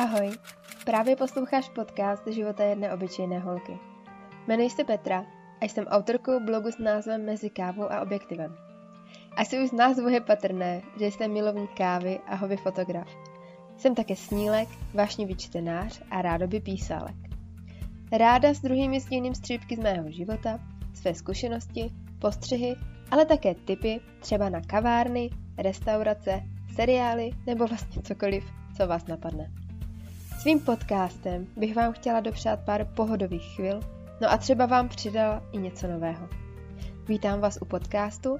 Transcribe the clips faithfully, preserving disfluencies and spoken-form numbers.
Ahoj, právě posloucháš podcast Života jedné obyčejné holky. Jmenuji se Petra a jsem autorkou blogu s názvem Mezi kávou a objektivem. Asi už z názvu je patrné, že jsem milovník kávy a hobby fotograf. Jsem také snílek, vášnivý čtenář a rádoby písálek. Ráda s druhými sdílím střípky z mého života, své zkušenosti, postřehy, ale také tipy třeba na kavárny, restaurace, seriály nebo vlastně cokoliv, co vás napadne. Svým podcastem bych vám chtěla dopřát pár pohodových chvil, no a třeba vám přidala i něco nového. Vítám vás u podcastu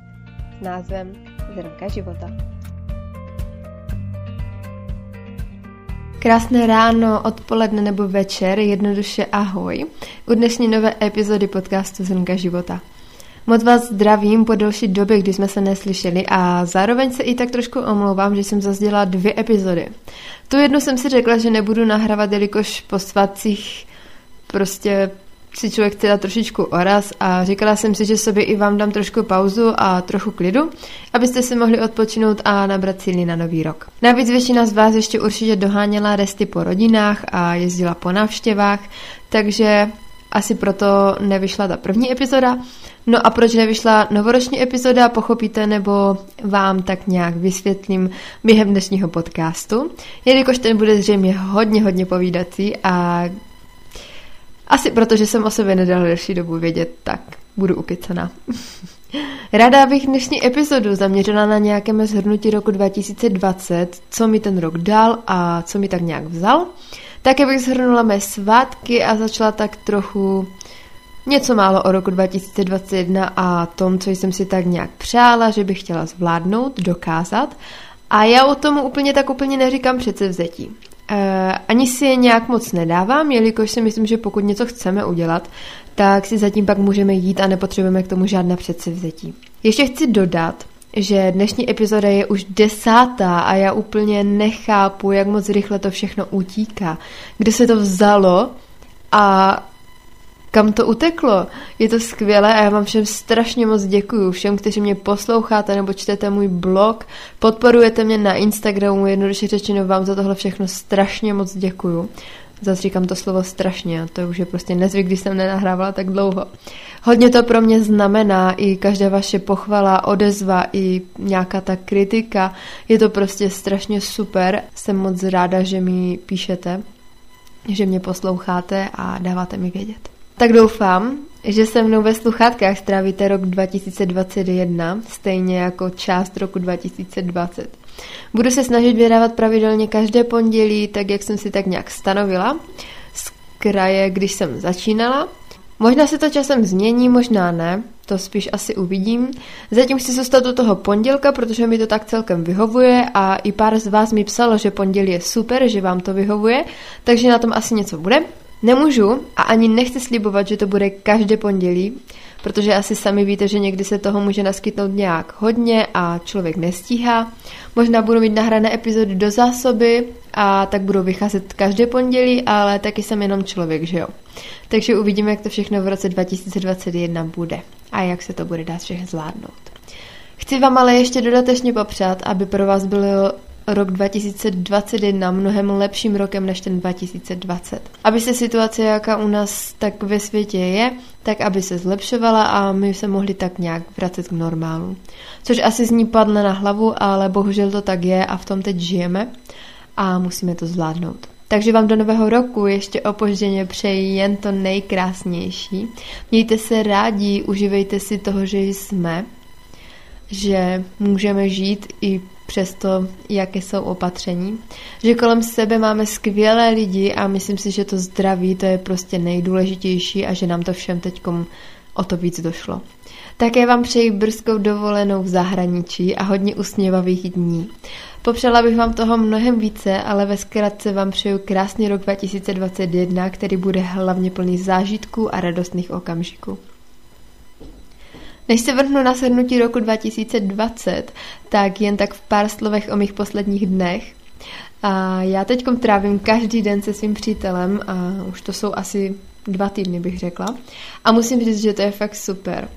s názvem Zrnka života. Krásné ráno, odpoledne nebo večer, jednoduše ahoj, u dnešní nové epizody podcastu Zrnka života. Moc vás zdravím po delší době, kdy jsme se neslyšeli a zároveň se i tak trošku omlouvám, že jsem zazděla dvě epizody. Tu jednu jsem si řekla, že nebudu nahrávat, jelikož po svátcích prostě si člověk chtěla trošičku oraz a říkala jsem si, že sobě i vám dám trošku pauzu a trochu klidu, abyste si mohli odpočinout a nabrat síly na nový rok. Navíc většina z vás ještě určitě doháněla resty po rodinách a jezdila po návštěvách, takže asi proto nevyšla ta první epizoda. No a proč nevyšla novoroční epizoda, pochopíte, nebo vám tak nějak vysvětlím během dnešního podcastu, jelikož ten bude zřejmě hodně, hodně povídací a asi proto, že jsem o sobě nedala delší dobu vědět, tak budu ukecaná. Ráda bych dnešní epizodu zaměřila na nějaké mé shrnutí roku dva tisíce dvacet, co mi ten rok dal a co mi tak nějak vzal. Také bych shrnula mé svátky a začala tak trochu něco málo o roku dva tisíce dvacet jedna a tom, co jsem si tak nějak přála, že bych chtěla zvládnout, dokázat. A já o tom úplně tak úplně neříkám předsevzetí. E, ani si je nějak moc nedávám, jelikož si myslím, že pokud něco chceme udělat, tak si zatím pak můžeme jít a nepotřebujeme k tomu žádná předsevzetí. Ještě chci dodat, že dnešní epizoda je už desátá a já úplně nechápu, jak moc rychle to všechno utíká. Kde se to vzalo a kam to uteklo? Je to skvělé a já vám všem strašně moc děkuju. Všem, kteří mě posloucháte nebo čtete můj blog, podporujete mě na Instagramu, jednoduše řečeno vám za tohle všechno strašně moc děkuju. Zase říkám to slovo strašně, to už je prostě nezvyk, když jsem nenahrávala tak dlouho. Hodně to pro mě znamená, i každá vaše pochvala, odezva, i nějaká ta kritika, je to prostě strašně super. Jsem moc ráda, že mi píšete, že mě posloucháte a dáváte mi vědět. Tak doufám, že se mnou ve sluchátkách strávíte rok dva tisíce dvacet jedna, stejně jako část roku dva tisíce dvacet. Budu se snažit vydávat pravidelně každé pondělí, tak jak jsem si tak nějak stanovila, z kraje, když jsem začínala. Možná se to časem změní, možná ne, to spíš asi uvidím. Zatím chci zůstat u toho pondělka, protože mi to tak celkem vyhovuje a i pár z vás mi psalo, že pondělí je super, že vám to vyhovuje, takže na tom asi něco bude. Nemůžu a ani nechci slibovat, že to bude každé pondělí, protože asi sami víte, že někdy se toho může naskytnout nějak hodně a člověk nestíhá. Možná budu mít nahrané epizody do zásoby a tak budou vycházet každé pondělí, ale taky jsem jenom člověk, že jo. Takže uvidíme, jak to všechno v roce dva tisíce dvacet jedna bude a jak se to bude dát všechno zvládnout. Chci vám ale ještě dodatečně popřát, aby pro vás bylo rok dva tisíce dvacet jedna mnohem lepším rokem než ten dva tisíce dvacet. Aby se situace, jaká u nás tak ve světě je, tak aby se zlepšovala a my se mohli tak nějak vracet k normálu. Což asi z ní padne na hlavu, ale bohužel to tak je a v tom teď žijeme a musíme to zvládnout. Takže vám do nového roku ještě opožděně přeji jen to nejkrásnější. Mějte se rádi, užívejte si toho, že jsme, že můžeme žít i přesto, jaké jsou opatření, že kolem sebe máme skvělé lidi a myslím si, že to zdraví, to je prostě nejdůležitější a že nám to všem teďkom o to víc došlo. Také vám přeji brzkou dovolenou v zahraničí a hodně usměvavých dní. Popřála bych vám toho mnohem více, ale ve zkratce vám přeju krásný rok dva tisíce dvacet jedna, který bude hlavně plný zážitků a radostných okamžiků. Než se vrhnu na shrnutí roku dva tisíce dvacet, tak jen tak v pár slovech o mých posledních dnech. A já teďkom trávím každý den se svým přítelem, a už to jsou asi dva týdny, bych řekla. A musím říct, že to je fakt super.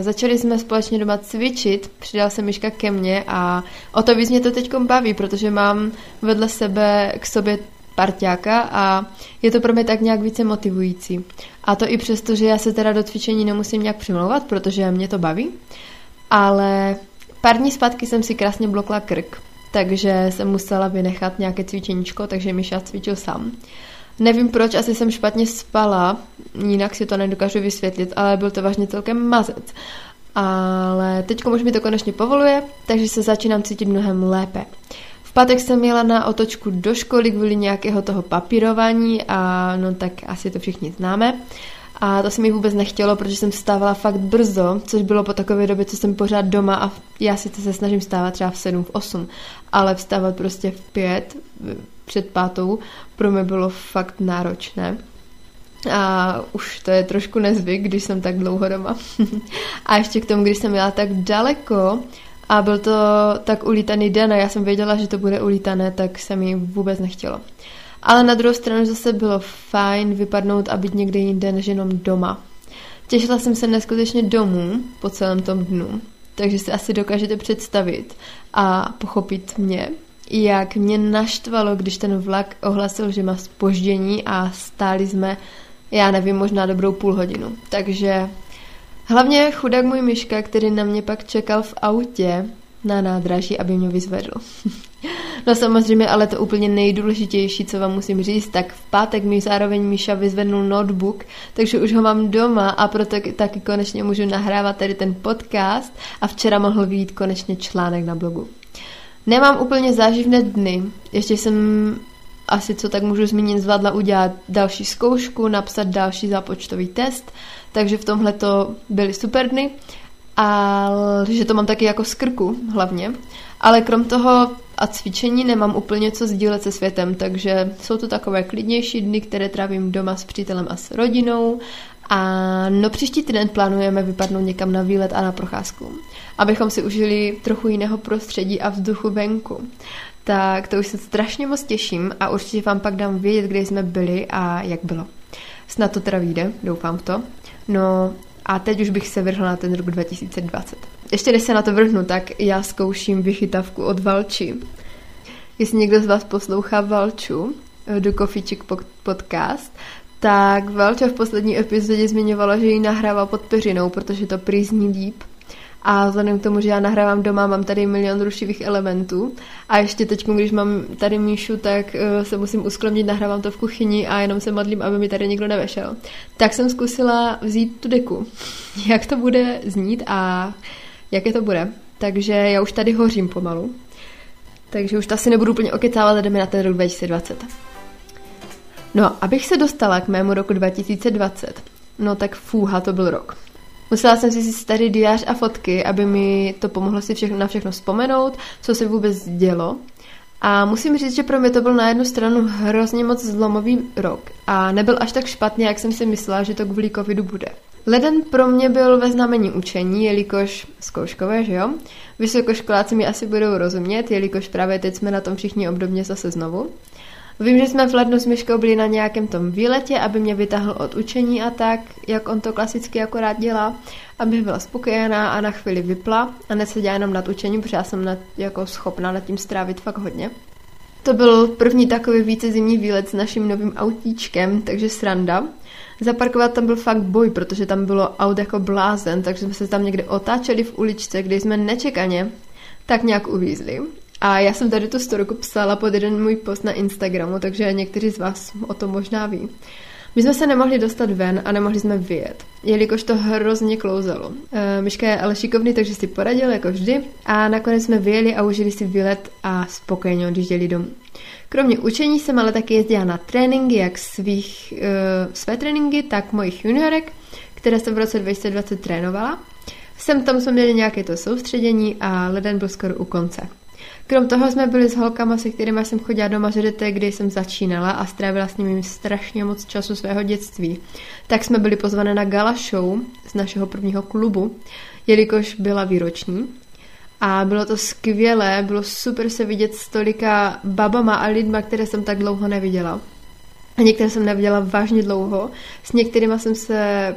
Začali jsme společně doma cvičit, přidal se Miška ke mně a o to víc mě to teďkom baví, protože mám vedle sebe k sobě parťáka a je to pro mě tak nějak více motivující. A to i přesto, že já se teda do cvičení nemusím nějak přimlouvat, protože mě to baví, ale pár dní zpátky jsem si krásně blokla krk, takže jsem musela vynechat nějaké cvičeníčko, takže Miša cvičil sám. Nevím proč, asi jsem špatně spala, jinak si to nedokážu vysvětlit, ale byl to vážně celkem mazec. Ale teďko už mi to konečně povoluje, takže se začínám cítit mnohem lépe. V pátek jsem jela na otočku do školy kvůli nějakého toho papírování a no tak asi to všichni známe. A to se mi vůbec nechtělo, protože jsem vstávala fakt brzo, což bylo po takové době, co jsem pořád doma a já sice se snažím vstávat třeba v sedm, v osm, ale vstávat prostě v pět, před pátou, pro mě bylo fakt náročné. A už to je trošku nezvyk, když jsem tak dlouho doma. A ještě k tomu, když jsem jela tak daleko a byl to tak ulítaný den a já jsem věděla, že to bude ulítané, tak se mi vůbec nechtělo. Ale na druhou stranu zase bylo fajn vypadnout a být někde jinde než jenom doma. Těšila jsem se neskutečně domů po celém tom dnu, takže si asi dokážete představit a pochopit mě, jak mě naštvalo, když ten vlak ohlasil, že má zpoždění a stáli jsme, já nevím, možná dobrou půl hodinu. Takže hlavně chudák můj Miška, který na mě pak čekal v autě na nádraží, aby mě vyzvedl. No samozřejmě, ale to úplně nejdůležitější, co vám musím říct, tak v pátek mi zároveň Míša vyzvednul notebook, takže už ho mám doma a proto taky konečně můžu nahrávat tady ten podcast a včera mohl vyjít konečně článek na blogu. Nemám úplně záživné dny, ještě jsem asi, co tak můžu zmínit, zvládla udělat další zkoušku, napsat další zápočtový test, takže v tomhle to byly super dny, ale že to mám taky jako z krku hlavně, ale krom toho a cvičení nemám úplně co sdílet se světem, takže jsou to takové klidnější dny, které trávím doma s přítelem a s rodinou. A no příští týden plánujeme vypadnout někam na výlet a na procházku, abychom si užili trochu jiného prostředí a vzduchu venku. Tak to už se strašně moc těším a určitě vám pak dám vědět, kde jsme byli a jak bylo. Snad to teda vyjde, doufám v to. No a teď už bych se vrhla na ten rok dva tisíce dvacet. Ještě než se na to vrhnu, tak já zkouším vychytavku od Valči. Jestli někdo z vás poslouchá Valču do Coffee Chick Podcast, tak Valča v poslední epizodě zmiňovala, že ji nahrává pod peřinou, protože to prý zní líp. A vzhledem k tomu, že já nahrávám doma, mám tady milion rušivých elementů. A ještě teď, když mám tady Míšu, tak se musím uskromnit, nahrávám to v kuchyni a jenom se modlím, aby mi tady někdo nevešel. Tak jsem zkusila vzít tu deku. Jak to bude znít a jaké to bude. Takže já už tady hořím pomalu. Takže už asi nebudu úplně okecávat, jdeme na ten rok dva tisíce dvacet. No, abych se dostala k mému roku dva tisíce dvacet, no tak fůha, to byl rok. Musela jsem si vzít tady diář a fotky, aby mi to pomohlo si všechno, na všechno vzpomenout, co se vůbec dělo. A musím říct, že pro mě to byl na jednu stranu hrozně moc zlomový rok a nebyl až tak špatný, jak jsem si myslela, že to kvůli covidu bude. Leden pro mě byl ve znamení učení, jelikož zkouškové, že jo? Vysokoškoláci mi asi budou rozumět, jelikož právě teď jsme na tom všichni obdobně zase znovu. Vím, že jsme v lednu s Miškou byli na nějakém tom výletě, aby mě vytáhl od učení a tak, jak on to klasicky akorát dělá, abych byla spokojená a na chvíli vypla a neseděla jenom nad učením, protože já jsem nad, jako schopná nad tím strávit fakt hodně. To byl první takový více zimní výlet s naším novým autíčkem, takže sranda. Zaparkovat tam byl fakt boj, protože tam bylo aut jako blázen, takže jsme se tam někde otáčeli v uličce, kde jsme nečekaně tak nějak uvízli. A já jsem tady tu storku psala pod jeden můj post na Instagramu, takže někteří z vás o tom možná ví. My jsme se nemohli dostat ven a nemohli jsme vyjet, jelikož to hrozně klouzalo. E, Miška je ale šikovný, takže si poradil jako vždy a nakonec jsme vyjeli a užili si výlet a spokojně odjížděli domů. Kromě učení jsem ale taky jezdila na tréninky, jak svých, e, své tréninky, tak mojich juniorek, které jsem v roce dva tisíce dvacet trénovala. Sem tam jsme měli nějaké to soustředění a leden byl skoro u konce. Krom toho jsme byli s holkama, se kterými jsem chodila do Mařeďte, kde jsem začínala a strávila s nimi strašně moc času svého dětství. Tak jsme byli pozvané na gala show z našeho prvního klubu, jelikož byla výroční. A bylo to skvělé, bylo super se vidět s tolika babama a lidma, které jsem tak dlouho neviděla. A některé jsem neviděla vážně dlouho, s některýma jsem se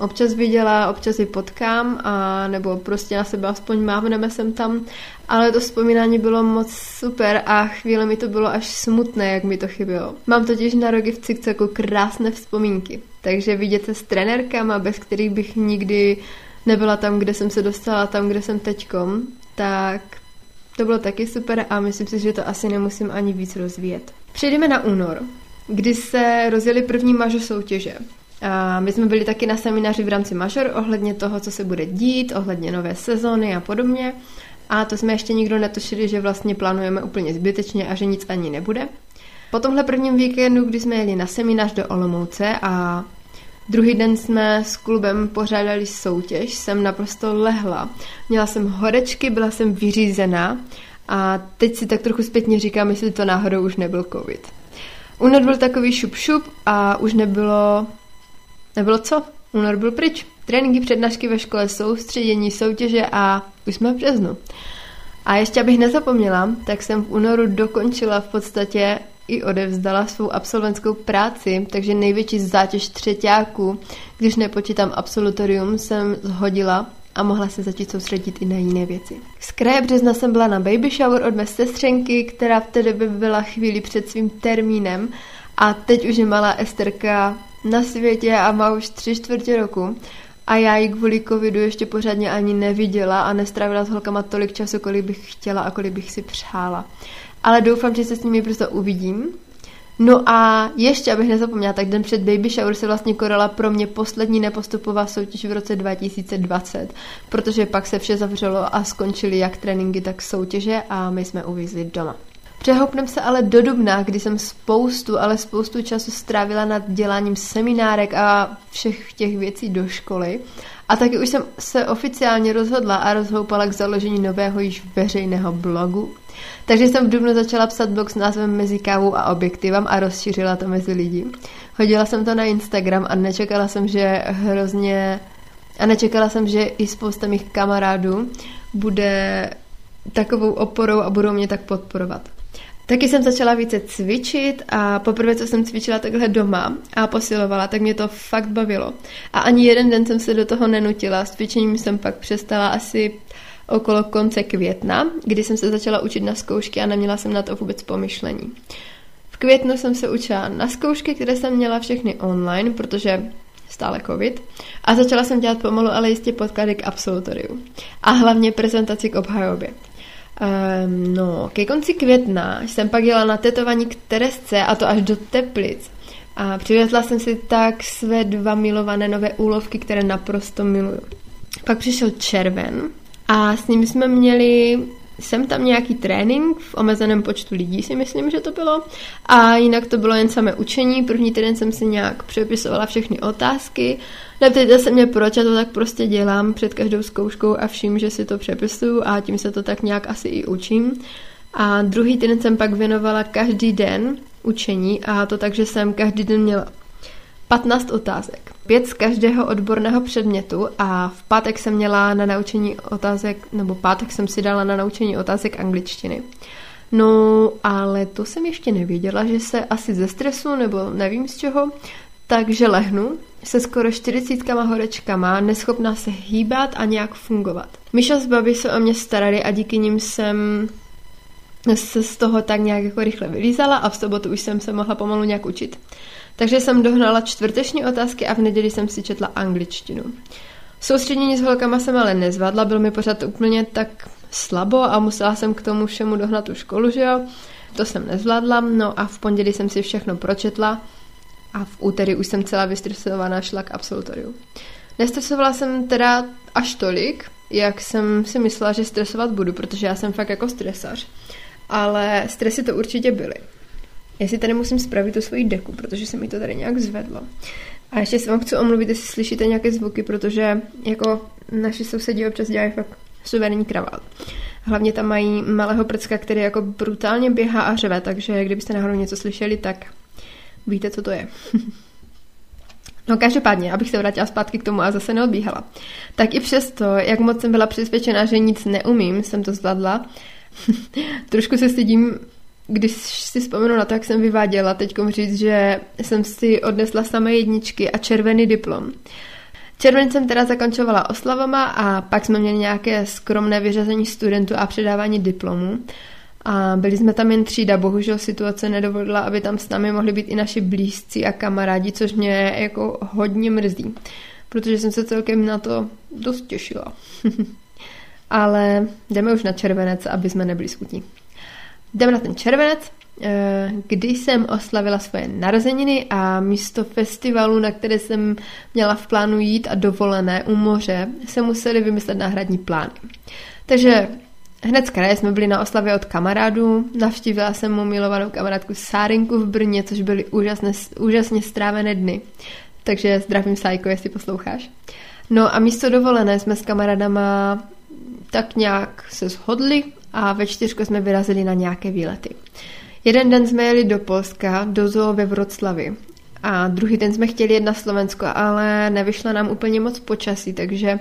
občas viděla, občas ji potkám, a nebo prostě na sebe aspoň mávneme sem tam, ale to vzpomínání bylo moc super a chvíle mi to bylo až smutné, jak mi to chybělo. Mám totiž na roky v cikcaku krásné vzpomínky, takže vidět se s trenérkama, bez kterých bych nikdy nebyla tam, kde jsem se dostala, tam, kde jsem teďkom, tak to bylo taky super a myslím si, že to asi nemusím ani víc rozvíjet. Přejdeme na únor, kdy se rozjeli první mažo soutěže. A my jsme byli taky na semináři v rámci Mažor ohledně toho, co se bude dít, ohledně nové sezóny a podobně. A to jsme ještě nikdo netušili, že vlastně plánujeme úplně zbytečně a že nic ani nebude. Po tomhle prvním víkendu, kdy jsme jeli na seminář do Olomouce a druhý den jsme s klubem pořádali soutěž, jsem naprosto lehla. Měla jsem horečky, byla jsem vyřízená a teď si tak trochu zpětně říkám, jestli to náhodou už nebyl covid. Únor byl takový šup-šup a už nebylo... Nebylo co? Únor byl pryč. Tréninky, přednášky ve škole, soustředění, soutěže a už jsme v březnu. A ještě abych nezapomněla, tak jsem v únoru dokončila v podstatě i odevzdala svou absolventskou práci, takže největší zátěž třeťáku, když nepočítám absolutorium, jsem zhodila a mohla se začít soustředit i na jiné věci. Z kraje března jsem byla na baby shower od mé sestřenky, která v té době byla chvíli před svým termínem a teď už je malá Esterka na světě a má už tři čtvrtě roku a já ji kvůli covidu ještě pořádně ani neviděla a nestrávila s holkama tolik času, kolik bych chtěla a kolik bych si přála. Ale doufám, že se s nimi prostě uvidím. No a ještě, abych nezapomněla, tak den před baby shower se vlastně konala pro mě poslední nepostupová soutěž v roce dva tisíce dvacet, protože pak se vše zavřelo a skončily jak tréninky, tak soutěže a my jsme uvízli doma. Přehoupnem se ale do dubna, kdy jsem spoustu, ale spoustu času strávila nad děláním seminárek a všech těch věcí do školy. A taky už jsem se oficiálně rozhodla a rozhoupala k založení nového již veřejného blogu. Takže jsem v dubnu začala psát blog s názvem Mezi kávou a objektivem a rozšířila to mezi lidi. Hodila jsem to na Instagram a nečekala jsem, že hrozně... A nečekala jsem, že i spousta mých kamarádů bude takovou oporou a budou mě tak podporovat. Taky jsem začala více cvičit a poprvé, co jsem cvičila takhle doma a posilovala, tak mě to fakt bavilo. A ani jeden den jsem se do toho nenutila, s cvičením jsem pak přestala asi okolo konce května, kdy jsem se začala učit na zkoušky a neměla jsem na to vůbec pomyšlení. V květnu jsem se učila na zkoušky, které jsem měla všechny online, protože stále covid, a začala jsem dělat pomalu, ale jistě podklady k absolutoriu. A hlavně prezentaci k obhajobě. Um, no, ke konci května jsem pak jela na tetování k Teresce a to až do Teplic. A přivezla jsem si tak své dva milované nové úlovky, které naprosto miluju. Pak přišel červen a s nimi jsme měli sem tam nějaký trénink v omezeném počtu lidí, si myslím, že to bylo. A jinak to bylo jen samé učení. První týden jsem si nějak přepisovala všechny otázky. Neptejte se mě, proč, já to tak prostě dělám před každou zkouškou a vším, že si to přepisuju a tím se to tak nějak asi i učím. A druhý týden jsem pak věnovala každý den učení a to tak, že jsem každý den měla patnáct otázek. Pět z každého odborného předmětu a v pátek jsem měla na naučení otázek, nebo pátek jsem si dala na naučení otázek angličtiny. No, ale to jsem ještě nevěděla, že se asi ze stresu, nebo nevím z čeho, takže lehnu se skoro čtyřicítkama horečkama, neschopná se hýbat a nějak fungovat. Miša s babi se o mě starali a díky nim jsem se z toho tak nějak jako rychle vylízala a v sobotu už jsem se mohla pomalu nějak učit. Takže jsem dohnala čtvrteční otázky a v neděli jsem si četla angličtinu. Soustředění s holkama jsem ale nezvadla, bylo mi pořád úplně tak slabo a musela jsem k tomu všemu dohnat tu školu, že jo? To jsem nezvládla, no a v pondělí jsem si všechno pročetla a v úterý už jsem celá vystresovaná šla k absolutoriu. Nestresovala jsem teda až tolik, jak jsem si myslela, že stresovat budu, protože já jsem fakt jako stresař, ale stresy to určitě byly. Já si tady musím spravit tu svoji deku, protože se mi to tady nějak zvedlo. A ještě se vám chci omluvit, jestli slyšíte nějaké zvuky, protože jako naši sousedí občas dělají fakt suverénní kravát. Hlavně tam mají malého prcka, který jako brutálně běhá a řve, takže kdybyste náhodou něco slyšeli, tak víte, co to je. No každopádně, abych se vrátila zpátky k tomu a zase neodbíhala. Tak i přesto, jak moc jsem byla přesvědčena, že nic neumím, jsem to zvládla. Trošku se stydím, když si vzpomenu na to, jak jsem vyváděla, teďkom říct, že jsem si odnesla samé jedničky a červený diplom. Červen jsem teda zakončovala oslavama a pak jsme měli nějaké skromné vyřazení studentů a předávání diplomů. A byli jsme tam jen třída, bohužel situace nedovolila, aby tam s námi mohli být i naši blízcí a kamarádi, což mě jako hodně mrzí, protože jsem se celkem na to dost těšila. Ale jdeme už na červenec, aby jsme nebyli skutí. Jdeme na ten červenec, kdy jsem oslavila svoje narozeniny a místo festivalu, na které jsem měla v plánu jít a dovolené u moře, se museli vymyslet náhradní plány. Takže hned z kraje jsme byli na oslavě od kamarádů, navštívila jsem mu milovanou kamarádku Sárinku v Brně, což byly úžasné, úžasně strávené dny. Takže zdravím, Sájko, jestli posloucháš. No a místo dovolené jsme s kamarádama tak nějak se shodli a ve čtyřko jsme vyrazili na nějaké výlety. Jeden den jsme jeli do Polska, do zoo ve Wrocławi. A druhý den jsme chtěli jet na Slovensko, ale nevyšlo nám úplně moc počasí, takže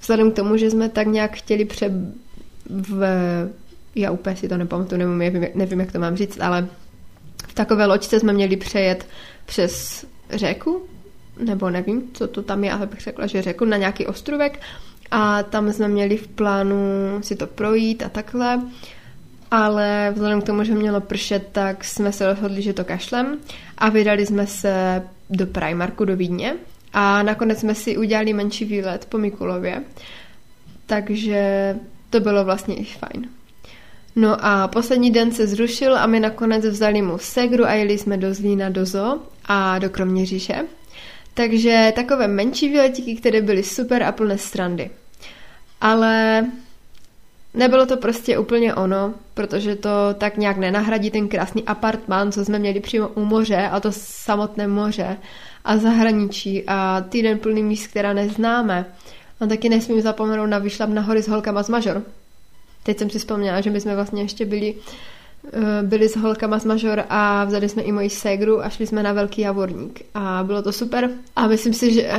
vzhledem k tomu, že jsme tak nějak chtěli pře... V... Já úplně si to nepamatuju, nevím, nevím, jak to mám říct, ale v takové loďce jsme měli přejet přes řeku, nebo nevím, co to tam je, ale bych řekla, že řeku, na nějaký ostrůvek a tam jsme měli v plánu si to projít a takhle, ale vzhledem k tomu, že mělo pršet, tak jsme se rozhodli, že to kašlem a vydali jsme se do Primarku, do Vídně a nakonec jsme si udělali menší výlet po Mikulově, takže to bylo vlastně i fajn. No a poslední den se zrušil a my nakonec vzali mu segru a jeli jsme do Zlína, do zoo a do Kroměříže. Takže takové menší výletíky, které byly super a plné srandy. Ale nebylo to prostě úplně ono, protože to tak nějak nenahradí ten krásný apartmán, co jsme měli přímo u moře, a to samotné moře a zahraničí a týden plný míst, která neznáme. A taky nesmím zapomenout na vyšlap nahory s holkama z Mažor. Teď jsem si vzpomněla, že my jsme vlastně ještě byli, byli s holkama z Mažor a vzali jsme i moji ségru a šli jsme na Velký Javorník. A bylo to super. A myslím si, že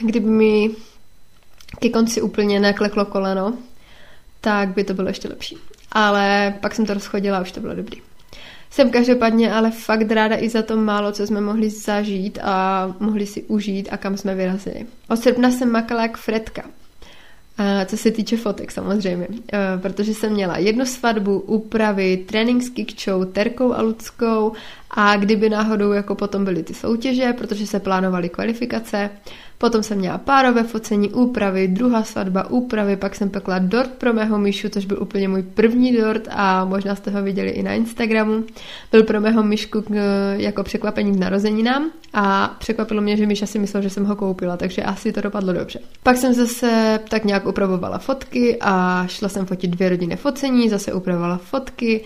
kdyby mi ke konci úplně nekleklo koleno, tak by to bylo ještě lepší. Ale pak jsem to rozchodila a už to bylo dobrý. Jsem každopádně ale fakt ráda i za to málo, co jsme mohli zažít a mohli si užít a kam jsme vyrazili. Od srpna jsem makala jak Fredka, co se týče fotek samozřejmě, protože jsem měla jednu svatbu, úpravy, trénink s Kikčou, Terkou a Luckou a kdyby náhodou jako potom byly ty soutěže, protože se plánovaly kvalifikace, potom jsem měla párové focení, úpravy, druhá svatba, úpravy, pak jsem pekla dort pro mého Mišu, což byl úplně můj první dort a možná jste ho viděli i na Instagramu. Byl pro mého Mišku jako překvapení k narozeninám a překvapilo mě, že Miša si myslel, že jsem ho koupila, takže asi to dopadlo dobře. Pak jsem zase tak nějak upravovala fotky a šla jsem fotit dvě rodinné focení, zase upravovala fotky,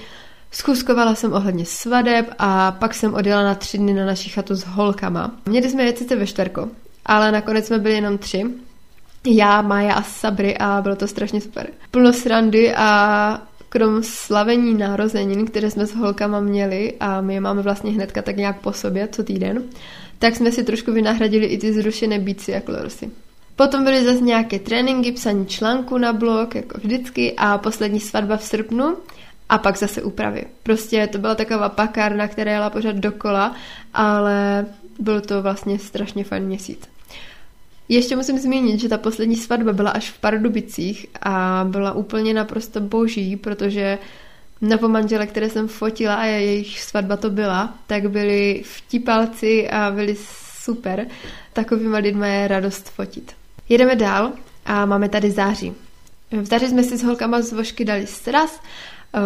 zkuskovala jsem ohledně svadeb a pak jsem odjela na tři dny na naši chatu s holkama. Měli jsme jet sice ve čtvrtko, ale nakonec jsme byli jenom tři. Já, Maja a Sabry a bylo to strašně super. Plno srandy a krom slavení narozenin, které jsme s holkama měli a my je máme vlastně hnedka tak nějak po sobě, co týden, tak jsme si trošku vynahradili i ty zrušené bicí a klorosy. Potom byly zase nějaké tréninky, psaní článku na blog, jako vždycky, a poslední svatba v srpnu. A pak zase úpravy. Prostě to byla taková pakárna, která jela pořád dokola, ale bylo to vlastně strašně fajn měsíc. Ještě musím zmínit, že ta poslední svatba byla až v Pardubicích a byla úplně naprosto boží, protože novomanžele, které jsem fotila a jejich svatba to byla, tak byli vtipálci a byli super. Takovýma lidma je radost fotit. Jedeme dál a máme tady září. V září jsme si s holkama z vošky dali sraz.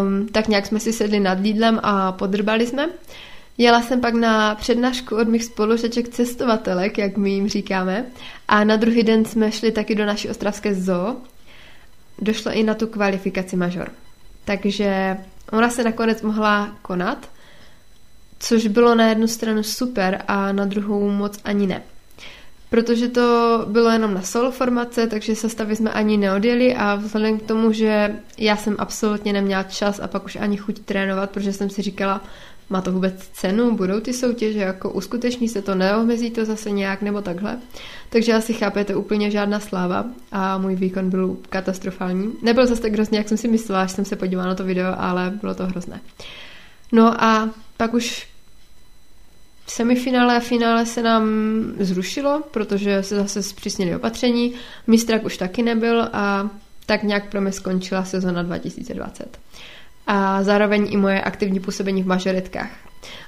Um, tak nějak jsme si sedli nad Lidlem a podrbali jsme. Jela jsem pak na přednášku od mých spolužeček cestovatelek, jak my jim říkáme, a na druhý den jsme šli taky do naší ostravské zoo. Došlo i na tu kvalifikaci mažor. Takže ona se nakonec mohla konat, což bylo na jednu stranu super a na druhou moc ani ne. Protože to bylo jenom na solo formace, takže sestavy jsme ani neodjeli a vzhledem k tomu, že já jsem absolutně neměla čas a pak už ani chuť trénovat, protože jsem si říkala, má to vůbec cenu, budou ty soutěže, jako uskuteční se to, neomezí to zase nějak nebo takhle. Takže asi chápete, úplně žádná sláva a můj výkon byl katastrofální. Nebyl zase tak hrozně, jak jsem si myslela, až jsem se podívala na to video, ale bylo to hrozné. No a pak už Semifinále a finále se nám zrušilo, protože se zase zpřísnili opatření, mistrák už taky nebyl a tak nějak pro mě skončila sezona dva tisíce dvacet. A zároveň i moje aktivní působení v mažoretkách.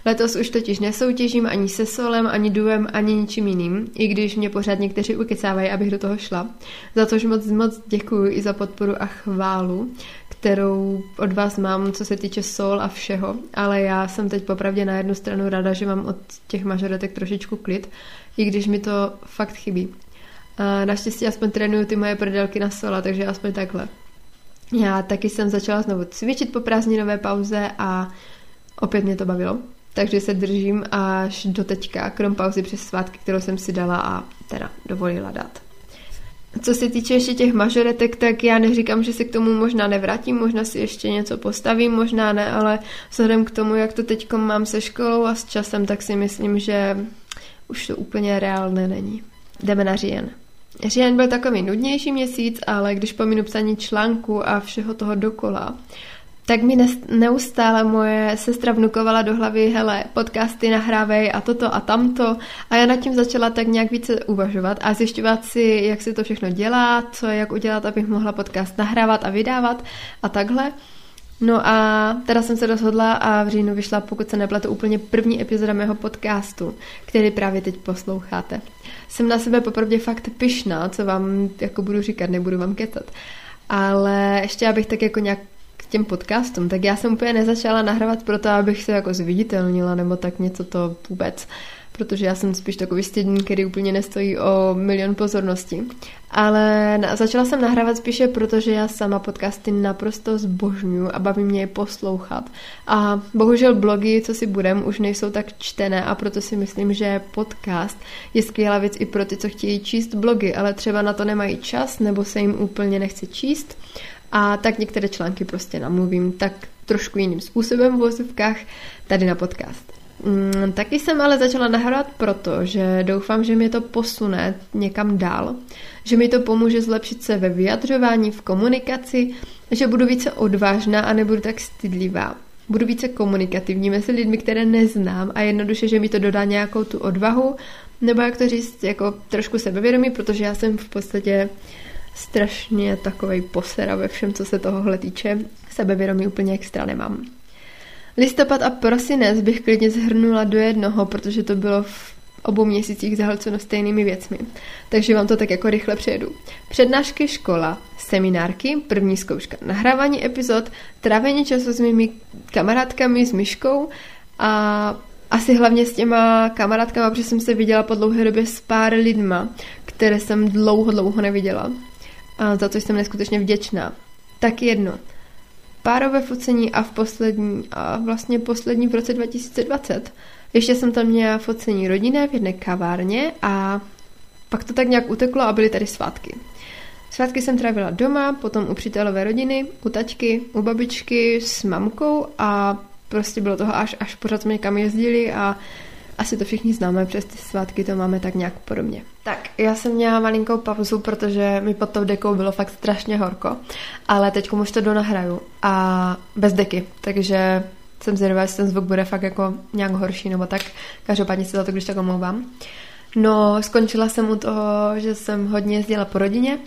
Letos už totiž nesoutěžím ani se solem, ani duem, ani ničím jiným, i když mě pořád někteří ukecávají, abych do toho šla. Za tož moc, moc děkuju i za podporu a chválu, kterou od vás mám, co se týče sol a všeho, ale já jsem teď popravdě na jednu stranu ráda, že mám od těch mažoretek trošičku klid, i když mi to fakt chybí. A naštěstí aspoň trénuju ty moje prdelky na sola, takže aspoň takhle. Já taky jsem začala znovu cvičit po prázdninové pauze a opět mě to bavilo, takže se držím až do teďka, krom pauzy přes svátky, kterou jsem si dala a teda dovolila dát. Co se týče ještě těch mažoretek, tak já neříkám, že se k tomu možná nevrátím, možná si ještě něco postavím, možná ne, ale vzhledem k tomu, jak to teďko mám se školou a s časem, tak si myslím, že už to úplně reálné není. Jdeme na říjen. Říjen byl takový nudnější měsíc, ale když pominu psaní článku a všeho toho dokola, tak mi neustále moje sestra vnukovala do hlavy, hele, podcasty nahrávej a toto a tamto. A já nad tím začala tak nějak více uvažovat a zjišťovat si, jak se to všechno dělá, co jak udělat, abych mohla podcast nahrávat a vydávat a takhle. No a teda jsem se rozhodla a v říjnu vyšla, pokud se nepletu, úplně první epizoda mého podcastu, který právě teď posloucháte. Jsem na sebe popravdě fakt pyšná, co vám jako budu říkat, nebudu vám kecat. Ale ještě abych tak jako nějak k těm podcastům, tak já jsem úplně nezačala nahrávat proto, abych se jako zviditelnila nebo tak něco to vůbec, protože já jsem spíš takový stědník, který úplně nestojí o milion pozornosti. Ale na, začala jsem nahrávat spíše, protože já sama podcasty naprosto zbožňuju a baví mě je poslouchat. A bohužel blogy, co si budem, už nejsou tak čtené a proto si myslím, že podcast je skvělá věc i pro ty, co chtějí číst blogy, ale třeba na to nemají čas nebo se jim úplně nechce číst. A tak některé články prostě namluvím tak trošku jiným způsobem v vozovkách tady na podcast. Mm, taky jsem ale začala nahrávat proto, že doufám, že mě to posune někam dál, že mi to pomůže zlepšit se ve vyjadřování, v komunikaci, že budu více odvážná a nebudu tak stydlivá. Budu více komunikativní mezi lidmi, které neznám a jednoduše, že mi to dodá nějakou tu odvahu, nebo jak to říct, jako trošku sebevědomí, protože já jsem v podstatě strašně takovej posera ve všem, co se tohohle týče. Sebevědomí úplně extra nemám. Listopad a prosinec bych klidně zhrnula do jednoho, protože to bylo v obou měsících zahlceno stejnými věcmi. Takže vám to tak jako rychle přejedu. Přednášky, škola, seminárky, první zkouška, nahrávání epizod, trávení času s mými kamarádkami, s Miškou a asi hlavně s těma kamarádkama, protože jsem se viděla po dlouhé době s pár lidma, které jsem dlouho, dlouho neviděla. A za to jsem neskutečně vděčná. Tak jedno. Párové focení a v poslední, a vlastně poslední v roce dva tisíce dvacet. Ještě jsem tam měla focení rodinné v jedné kavárně a pak to tak nějak uteklo a byly tady svátky. Svátky jsem trávila doma, potom u přítelové rodiny, u taťky, u babičky s mamkou a prostě bylo toho až, až pořád jsme někam jezdili a asi to všichni známe, přes ty svátky to máme tak nějak podobně. Tak, já jsem měla malinkou pauzu, protože mi pod tou dekou bylo fakt strašně horko, ale teď už to donahraju a bez deky, takže jsem zvědavá, jestli ten zvuk bude fakt jako nějak horší nebo tak, každopádně se za to když tak omlouvám. No, skončila jsem u toho, že jsem hodně jezdila po rodině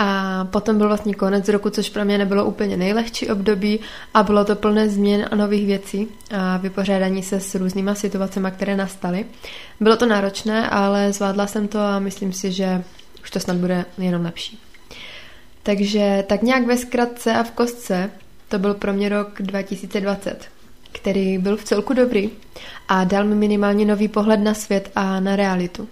a potom byl vlastně konec roku, což pro mě nebylo úplně nejlehčí období a bylo to plné změn a nových věcí a vypořádání se s různýma situacemi, které nastaly. Bylo to náročné, ale zvládla jsem to a myslím si, že už to snad bude jenom lepší. Takže tak nějak ve zkratce a v kostce to byl pro mě rok dva tisíce dvacet, který byl v celku dobrý a dal mi minimálně nový pohled na svět a na realitu.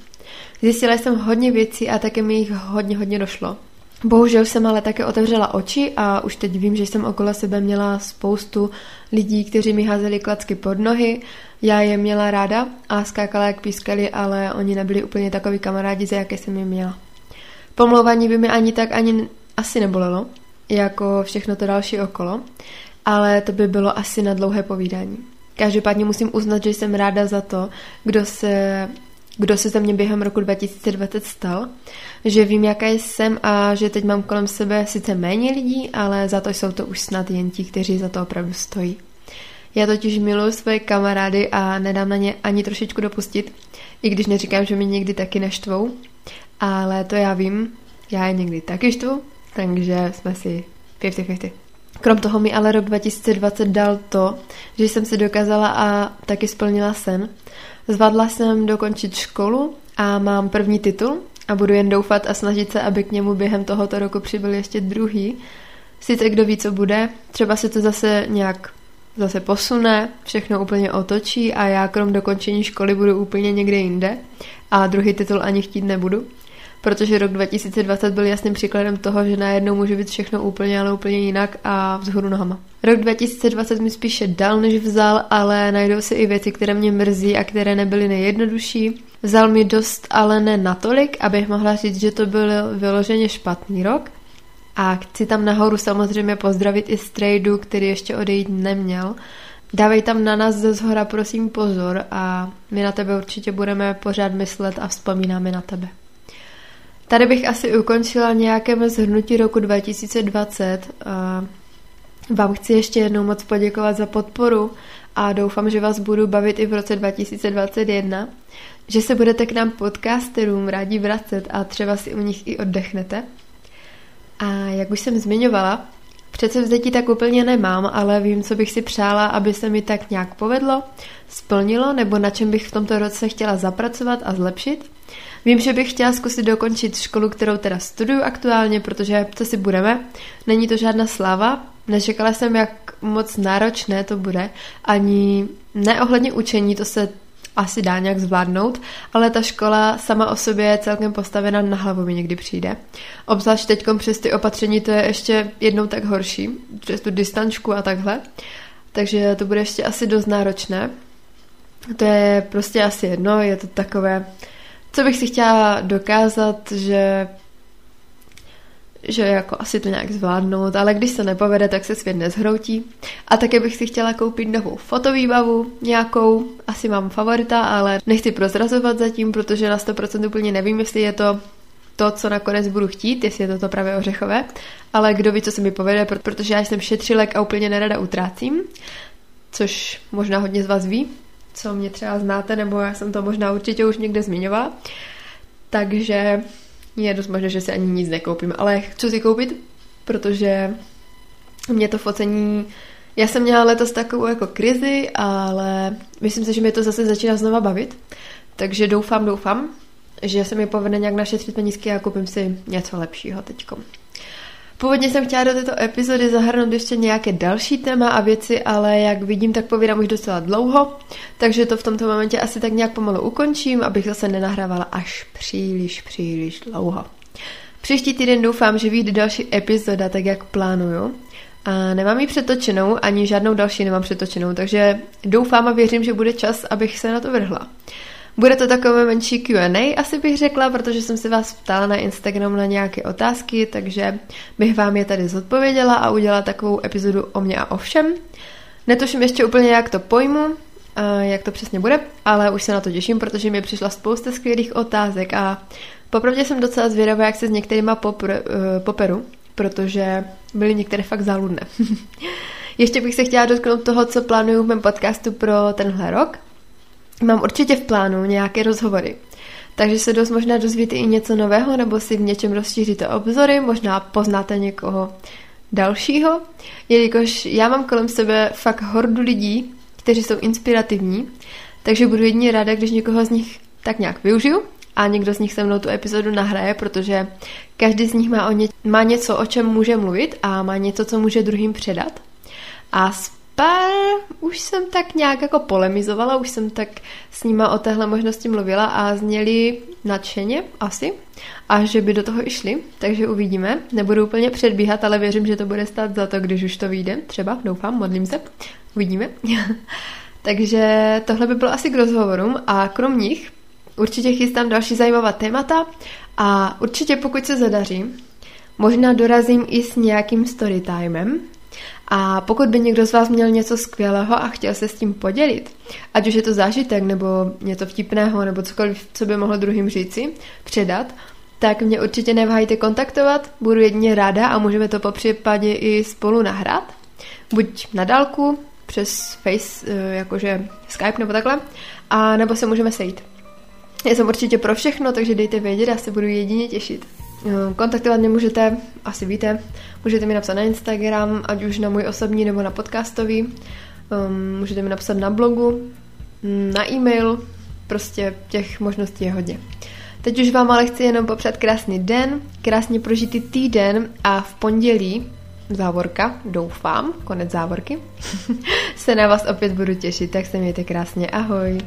Zjistila jsem hodně věcí a také mi jich hodně, hodně došlo. Bohužel jsem ale také otevřela oči a už teď vím, že jsem okolo sebe měla spoustu lidí, kteří mi házeli klacky pod nohy. Já je měla ráda a skákala jak pískali, ale oni nebyli úplně takoví kamarádi, za jaké jsem je měla. Pomlouvání by mi ani tak ani asi nebolelo, jako všechno to další okolo, ale to by bylo asi na dlouhé povídání. Každopádně musím uznat, že jsem ráda za to, kdo se... kdo se za mě během roku dva tisíce dvacet stal, že vím, jaká jsem a že teď mám kolem sebe sice méně lidí, ale za to jsou to už snad jen ti, kteří za to opravdu stojí. Já totiž miluju svoje kamarády a nedám na ně ani trošičku dopustit, i když neříkám, že mi někdy taky naštvou, ale to já vím, já je někdy taky štvu, takže jsme si padesát na padesát. Krom toho mi ale rok dva tisíce dvacet dal to, že jsem si dokázala a taky splnila sen. Zvládla jsem dokončit školu a mám první titul a budu jen doufat a snažit se, aby k němu během tohoto roku přibyl ještě druhý. Sice kdo ví, co bude, třeba se to zase nějak zase posune, všechno úplně otočí a já krom dokončení školy budu úplně někde jinde a druhý titul ani chtít nebudu, protože rok dva tisíce dvacet byl jasným příkladem toho, že najednou může být všechno úplně, ale úplně jinak a vzhůru nohama. Rok dva tisíce dvacet mi spíše dal, než vzal, ale najdou se i věci, které mě mrzí a které nebyly nejjednodušší. Vzal mi dost, ale ne natolik, abych mohla říct, že to byl vyloženě špatný rok. A chci tam nahoru samozřejmě pozdravit i Strejdu, který ještě odejít neměl. Dávej tam na nás ze zhora prosím pozor a my na tebe určitě budeme pořád myslet a vzpomínáme na tebe. Tady bych asi ukončila nějaké shrnutí roku dva tisíce dvacet. Vám chci ještě jednou moc poděkovat za podporu a doufám, že vás budu bavit i v roce dva tisíce dvacet jedna, že se budete k nám podcasterům rádi vracet a třeba si u nich i oddechnete. A jak už jsem zmiňovala, přece vzetí tak úplně nemám, ale vím, co bych si přála, aby se mi tak nějak povedlo, splnilo, nebo na čem bych v tomto roce chtěla zapracovat a zlepšit. Vím, že bych chtěla zkusit dokončit školu, kterou teda studuju aktuálně, protože co si budeme, není to žádná sláva, nečekala jsem, jak moc náročné to bude, ani neohledně učení, to se asi dá nějak zvládnout, ale ta škola sama o sobě je celkem postavená na hlavu, mi někdy přijde. Obzvlášť teďkom přes ty opatření to je ještě jednou tak horší, přes tu distančku a takhle, takže to bude ještě asi dost náročné. To je prostě asi jedno, je to takové, co bych si chtěla dokázat, že, že jako asi to nějak zvládnout, ale když se nepovede, tak se svět nezhroutí. A také bych si chtěla koupit novou fotovýbavu nějakou, asi mám favorita, ale nechci prozrazovat zatím, protože na sto procent úplně nevím, jestli je to to, co nakonec budu chtít, jestli je to to právě ořechové, ale kdo ví, co se mi povede, protože já jsem šetřilek a úplně nerada utrácím, což možná hodně z vás ví, co mě třeba znáte, nebo já jsem to možná určitě už někde zmiňovala, takže je dost možné, že si ani nic nekoupím, ale chci si koupit, protože mě to focení, já jsem měla letos takovou jako krizi, ale myslím si, že mě to zase začíná znova bavit, takže doufám, doufám, že se mi povede nějak našetřit penízky a koupím si něco lepšího teďko. Původně jsem chtěla do této epizody zahrnout ještě nějaké další téma a věci, ale jak vidím, tak povídám už docela dlouho, takže to v tomto momentě asi tak nějak pomalu ukončím, abych zase nenahrávala až příliš, příliš dlouho. Příští týden doufám, že vyjde další epizoda, tak jak plánuju. A nemám ji přetočenou, ani žádnou další nemám přetočenou, takže doufám a věřím, že bude čas, abych se na to vrhla. Bude to takové menší Q and A, asi bych řekla, protože jsem se vás ptala na Instagramu na nějaké otázky, takže bych vám je tady zodpověděla a udělala takovou epizodu o mě a o všem. Netuším ještě úplně, jak to pojmu, jak to přesně bude, ale už se na to těším, protože mi přišla spousta skvělých otázek a popravdě jsem docela zvědavá, jak se s některýma popr- poperu, protože byly některé fakt záludné. Ještě bych se chtěla dotknout toho, co plánuju v mém podcastu pro tenhle rok. Mám určitě v plánu nějaké rozhovory, takže se dost možná dozvíte i něco nového, nebo si v něčem rozšíříte obzory, možná poznáte někoho dalšího, jelikož já mám kolem sebe fakt hordu lidí, kteří jsou inspirativní, takže budu jedině ráda, když někoho z nich tak nějak využiju a někdo z nich se mnou tu epizodu nahraje, protože každý z nich má, o ně, má něco, o čem může mluvit a má něco, co může druhým předat. A pár, už jsem tak nějak jako polemizovala, už jsem tak s nima o téhle možnosti mluvila a zněli nadšeně asi a že by do toho i šli, takže uvidíme. Nebudu úplně předbíhat, ale věřím, že to bude stát za to, když už to vyjde, třeba, doufám, modlím se, uvidíme. Takže tohle by bylo asi k rozhovorům a krom nich určitě chystám další zajímavá témata a určitě pokud se zadaří, možná dorazím i s nějakým storytimem. A pokud by někdo z vás měl něco skvělého a chtěl se s tím podělit, ať už je to zážitek, nebo něco vtipného, nebo cokoliv, co by mohlo druhým říci, předat, tak mě určitě neváhejte kontaktovat, budu jedině ráda a můžeme to popřípadě i spolu nahrát, buď na dálku, přes face, jakože Skype nebo takhle, a nebo se můžeme sejít. Já jsem určitě pro všechno, takže dejte vědět, já se budu jedině těšit. Kontaktovat mě můžete, asi víte, můžete mi napsat na Instagram, ať už na můj osobní nebo na podcastový, můžete mi napsat na blogu, na e-mail, prostě těch možností je hodně. Teď už vám ale chci jenom popřát krásný den, krásně prožitý týden a v pondělí, závorka, doufám, konec závorky, se na vás opět budu těšit, tak se mějte krásně, ahoj.